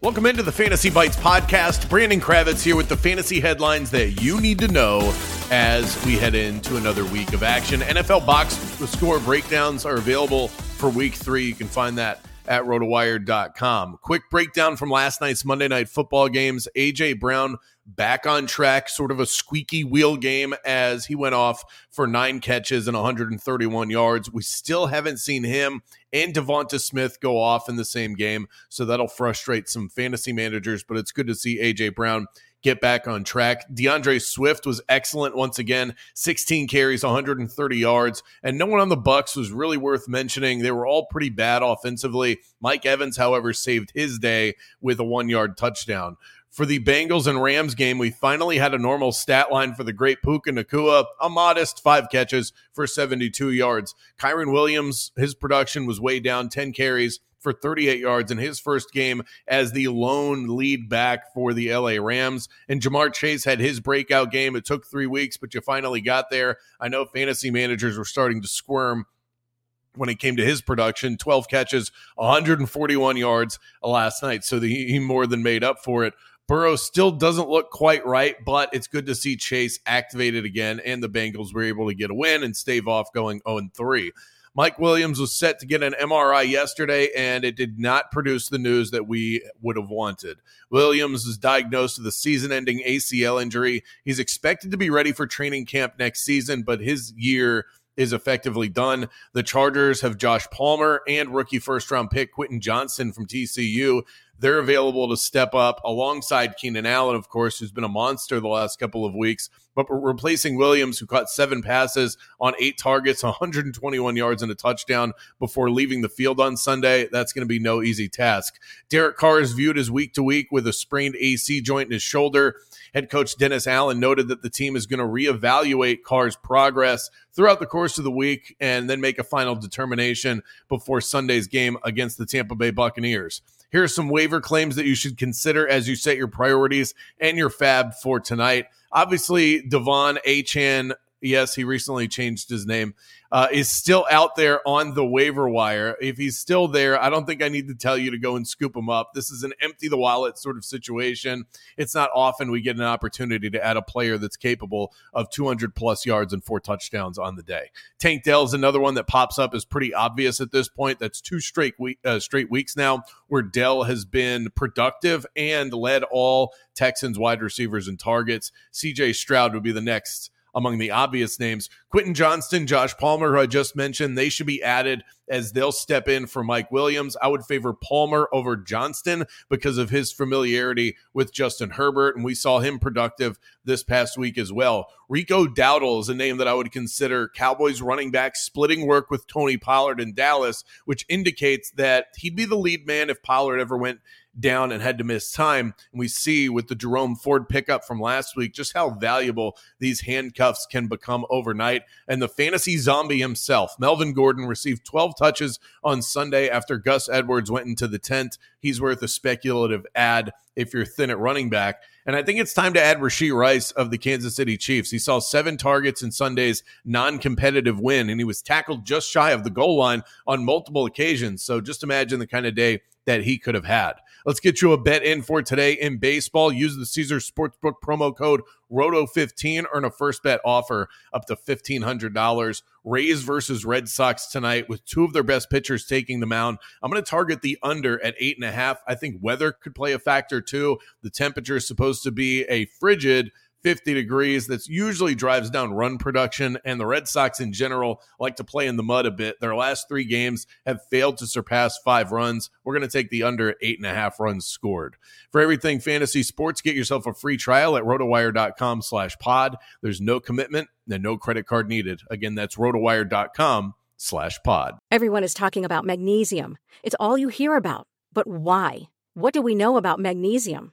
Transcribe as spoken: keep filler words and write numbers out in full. Welcome into the Fantasy Bites podcast. Brandon Kravitz here with the fantasy headlines that you need to know as we head into another week of action. N F L box score breakdowns are available for week three. You can find that at rotowire dot com. Quick breakdown from last night's Monday Night Football games. A J Brown back on track, sort of a squeaky wheel game as he went off for nine catches and one hundred thirty-one yards. We still haven't seen him and Devonta Smith go off in the same game, so that'll frustrate some fantasy managers, but it's good to see A J Brown get back on track. DeAndre Swift was excellent once again, sixteen carries, one hundred thirty yards, and no one on the Bucs was really worth mentioning. They were all pretty bad offensively. Mike Evans, however, saved his day with a one-yard touchdown. For the Bengals and Rams game, we finally had a normal stat line for the great Puka Nacua, a modest five catches for seventy-two yards. Kyren Williams, his production was way down, ten carries, for thirty-eight yards in his first game as the lone lead back for the L A Rams. And Jamar Chase had his breakout game. It took three weeks, but you finally got there. I know fantasy managers were starting to squirm when it came to his production, twelve catches, one hundred forty-one yards last night. So the, he more than made up for it. Burrow still doesn't look quite right, but it's good to see Chase activated again, and the Bengals were able to get a win and stave off going oh and three. Mike Williams was set to get an M R I yesterday, and it did not produce the news that we would have wanted. Williams is diagnosed with a season-ending A C L injury. He's expected to be ready for training camp next season, but his year is effectively done. The Chargers have Josh Palmer and rookie first-round pick Quentin Johnston from T C U. They're available to step up alongside Keenan Allen, of course, who's been a monster the last couple of weeks, but replacing Williams, who caught seven passes on eight targets, one hundred twenty-one yards and a touchdown before leaving the field on Sunday. That's going to be no easy task. Derek Carr is viewed as week to week with a sprained A C joint in his shoulder. Head coach Dennis Allen noted that the team is going to reevaluate Carr's progress throughout the course of the week and then make a final determination before Sunday's game against the Tampa Bay Buccaneers. Here are some waiver claims that you should consider as you set your priorities and your fab for tonight. Obviously, Devon Achane, yes, he recently changed his name, uh, is still out there on the waiver wire. If he's still there, I don't think I need to tell you to go and scoop him up. This is an empty the wallet sort of situation. It's not often we get an opportunity to add a player that's capable of two hundred plus yards and four touchdowns on the day. Tank Dell is another one that pops up is pretty obvious at this point. That's two straight week, uh, straight weeks now where Dell has been productive and led all Texans wide receivers in targets. C J. Stroud would be the next among the obvious names. Quentin Johnston, Josh Palmer, who I just mentioned, they should be added as they'll step in for Mike Williams. I would favor Palmer over Johnston because of his familiarity with Justin Herbert, and we saw him productive this past week as well. Rico Dowdle is a name that I would consider. Cowboys running back splitting work with Tony Pollard in Dallas, which indicates that he'd be the lead man if Pollard ever went down and had to miss time. And we see with the Jerome Ford pickup from last week just how valuable these handcuffs can become overnight. And the fantasy zombie himself, Melvin Gordon, received twelve touches on Sunday after Gus Edwards went into the tent. He's worth a speculative ad if you're thin at running back. And I think it's time to add Rashee Rice of the Kansas City Chiefs. He saw seven targets in Sunday's non-competitive win, and he was tackled just shy of the goal line on multiple occasions. So just imagine the kind of day that he could have had. Let's get you a bet in for today in baseball. Use the Caesar Sportsbook promo code roto fifteen. Earn a first bet offer up to fifteen hundred dollars. Rays versus Red Sox tonight with two of their best pitchers taking the mound. I'm going to target the under at eight and a half. I think weather could play a factor too. The temperature is supposed to be a frigid fifty degrees. That's usually drives down run production, and the Red Sox in general like to play in the mud a bit. Their last three games have failed to surpass five runs. We're going to take the under eight and a half runs scored. For everything fantasy sports, get yourself a free trial at rotowire.com slash pod. There's no commitment and no credit card needed. Again, that's rotowire.com slash pod. Everyone is talking about magnesium. It's all you hear about. But why? What do we know about magnesium?